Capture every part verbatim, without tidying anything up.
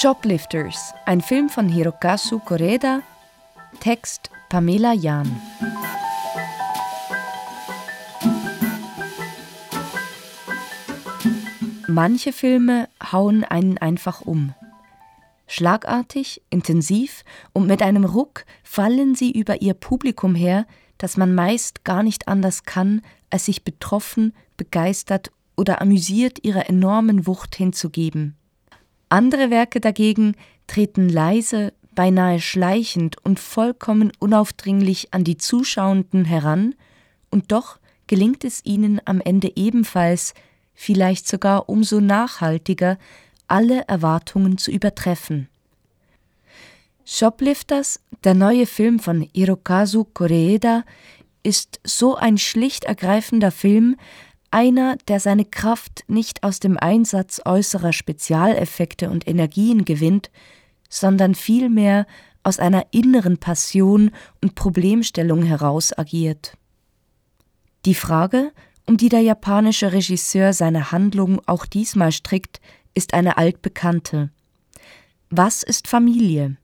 Shoplifters, ein Film von Hirokazu Koreeda, Text Pamela Jahn. Manche Filme hauen einen einfach um. Schlagartig, intensiv und mit einem Ruck fallen sie über ihr Publikum her, das man meist gar nicht anders kann, als sich betroffen, begeistert oder amüsiert ihrer enormen Wucht hinzugeben. Andere Werke dagegen treten leise, beinahe schleichend und vollkommen unaufdringlich an die Zuschauenden heran, und doch gelingt es ihnen am Ende ebenfalls, vielleicht sogar umso nachhaltiger, alle Erwartungen zu übertreffen. Shoplifters, der neue Film von Hirokazu Koreeda, ist so ein schlicht ergreifender Film, einer, der seine Kraft nicht aus dem Einsatz äußerer Spezialeffekte und Energien gewinnt, sondern vielmehr aus einer inneren Passion und Problemstellung heraus agiert. Die Frage, um die der japanische Regisseur seine Handlung auch diesmal strickt, ist eine altbekannte. Was ist Familie?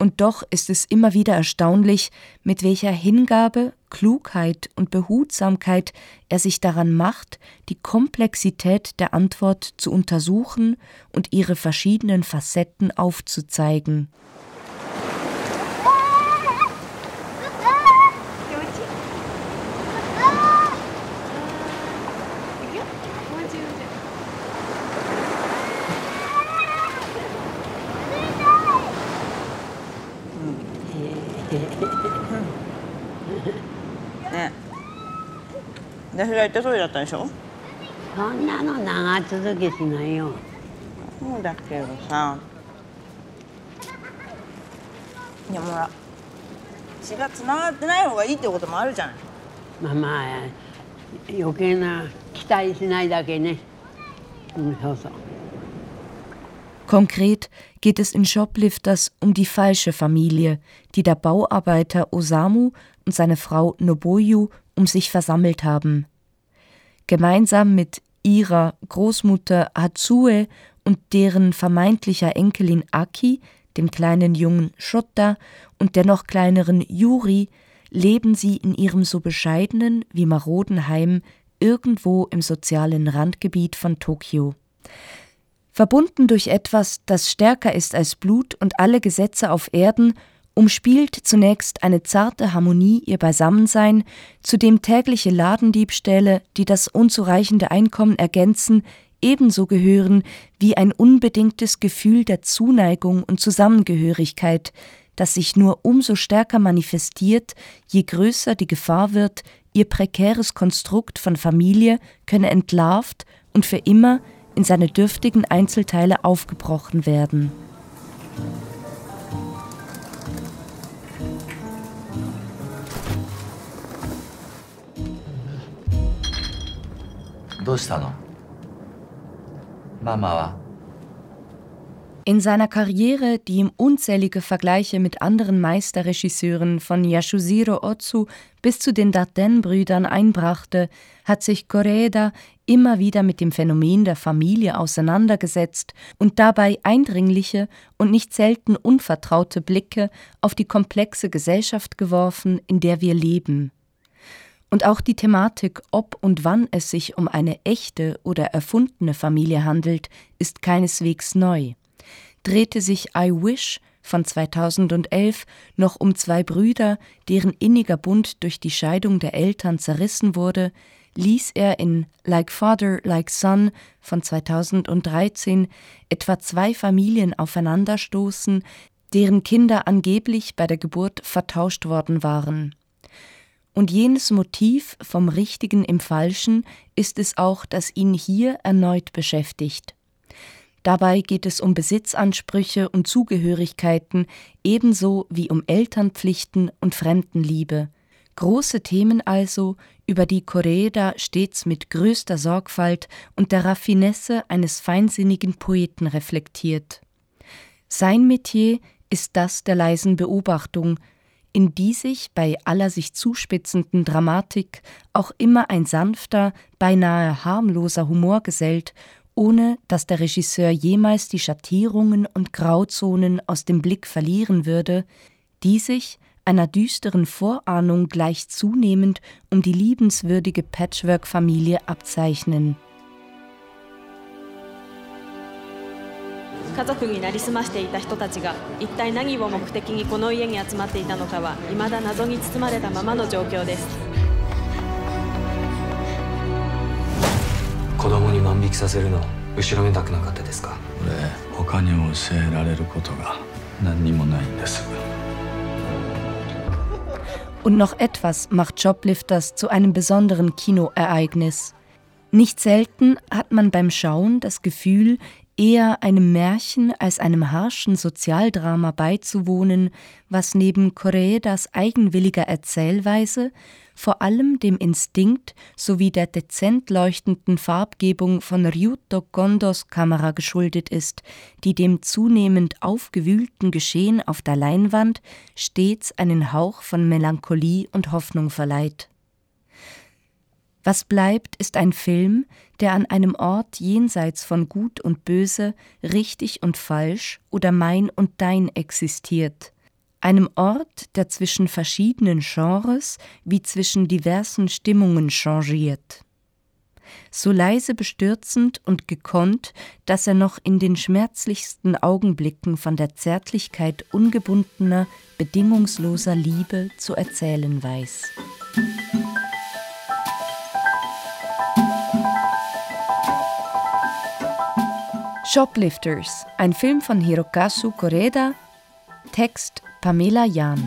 Und doch ist es immer wieder erstaunlich, mit welcher Hingabe, Klugheit und Behutsamkeit er sich daran macht, die Komplexität der Antwort zu untersuchen und ihre verschiedenen Facetten aufzuzeigen. Konkret geht es in Shoplifters um die falsche Familie, die der Bauarbeiter Osamu und seine Frau Nobuyo um sich versammelt haben. Gemeinsam mit ihrer Großmutter Hatsue und deren vermeintlicher Enkelin Aki, dem kleinen Jungen Shota und der noch kleineren Yuri, leben sie in ihrem so bescheidenen wie maroden Heim irgendwo im sozialen Randgebiet von Tokio. Verbunden durch etwas, das stärker ist als Blut und alle Gesetze auf Erden, umspielt zunächst eine zarte Harmonie ihr Beisammensein, zu dem tägliche Ladendiebstähle, die das unzureichende Einkommen ergänzen, ebenso gehören wie ein unbedingtes Gefühl der Zuneigung und Zusammengehörigkeit, das sich nur umso stärker manifestiert, je größer die Gefahr wird, ihr prekäres Konstrukt von Familie könne entlarvt und für immer in seine dürftigen Einzelteile aufgebrochen werden. In seiner Karriere, die ihm unzählige Vergleiche mit anderen Meisterregisseuren von Yasujiro Ozu bis zu den Dardenne-Brüdern einbrachte, hat sich Koreeda immer wieder mit dem Phänomen der Familie auseinandergesetzt und dabei eindringliche und nicht selten unvertraute Blicke auf die komplexe Gesellschaft geworfen, in der wir leben. Und auch die Thematik, ob und wann es sich um eine echte oder erfundene Familie handelt, ist keineswegs neu. Drehte sich I Wish von zweitausendelf noch um zwei Brüder, deren inniger Bund durch die Scheidung der Eltern zerrissen wurde, ließ er in Like Father, Like Son von zweitausenddreizehn etwa zwei Familien aufeinanderstoßen, deren Kinder angeblich bei der Geburt vertauscht worden waren. Und jenes Motiv vom Richtigen im Falschen ist es auch, das ihn hier erneut beschäftigt. Dabei geht es um Besitzansprüche und Zugehörigkeiten, ebenso wie um Elternpflichten und Fremdenliebe. Große Themen also, über die Koreeda stets mit größter Sorgfalt und der Raffinesse eines feinsinnigen Poeten reflektiert. Sein Metier ist das der leisen Beobachtung, in die sich bei aller sich zuspitzenden Dramatik auch immer ein sanfter, beinahe harmloser Humor gesellt ohne dass der Regisseur jemals die Schattierungen und Grauzonen aus dem Blick verlieren würde, die sich einer düsteren Vorahnung gleich zunehmend um die liebenswürdige Patchwork-Familie abzeichnen. Und noch etwas macht Joblifters zu einem besonderen Kinoereignis. Nicht selten hat man beim Schauen das Gefühl, eher einem Märchen als einem harschen Sozialdrama beizuwohnen, was neben Koreedas eigenwilliger Erzählweise vor allem dem Instinkt sowie der dezent leuchtenden Farbgebung von Ryuto Gondos Kamera geschuldet ist, die dem zunehmend aufgewühlten Geschehen auf der Leinwand stets einen Hauch von Melancholie und Hoffnung verleiht. Was bleibt, ist ein Film, der an einem Ort jenseits von Gut und Böse, richtig und falsch oder mein und dein existiert. Einem Ort, der zwischen verschiedenen Genres wie zwischen diversen Stimmungen changiert. So leise bestürzend und gekonnt, dass er noch in den schmerzlichsten Augenblicken von der Zärtlichkeit ungebundener, bedingungsloser Liebe zu erzählen weiß. Shoplifters, ein Film von Hirokazu Koreeda, Text Pamela Jahn.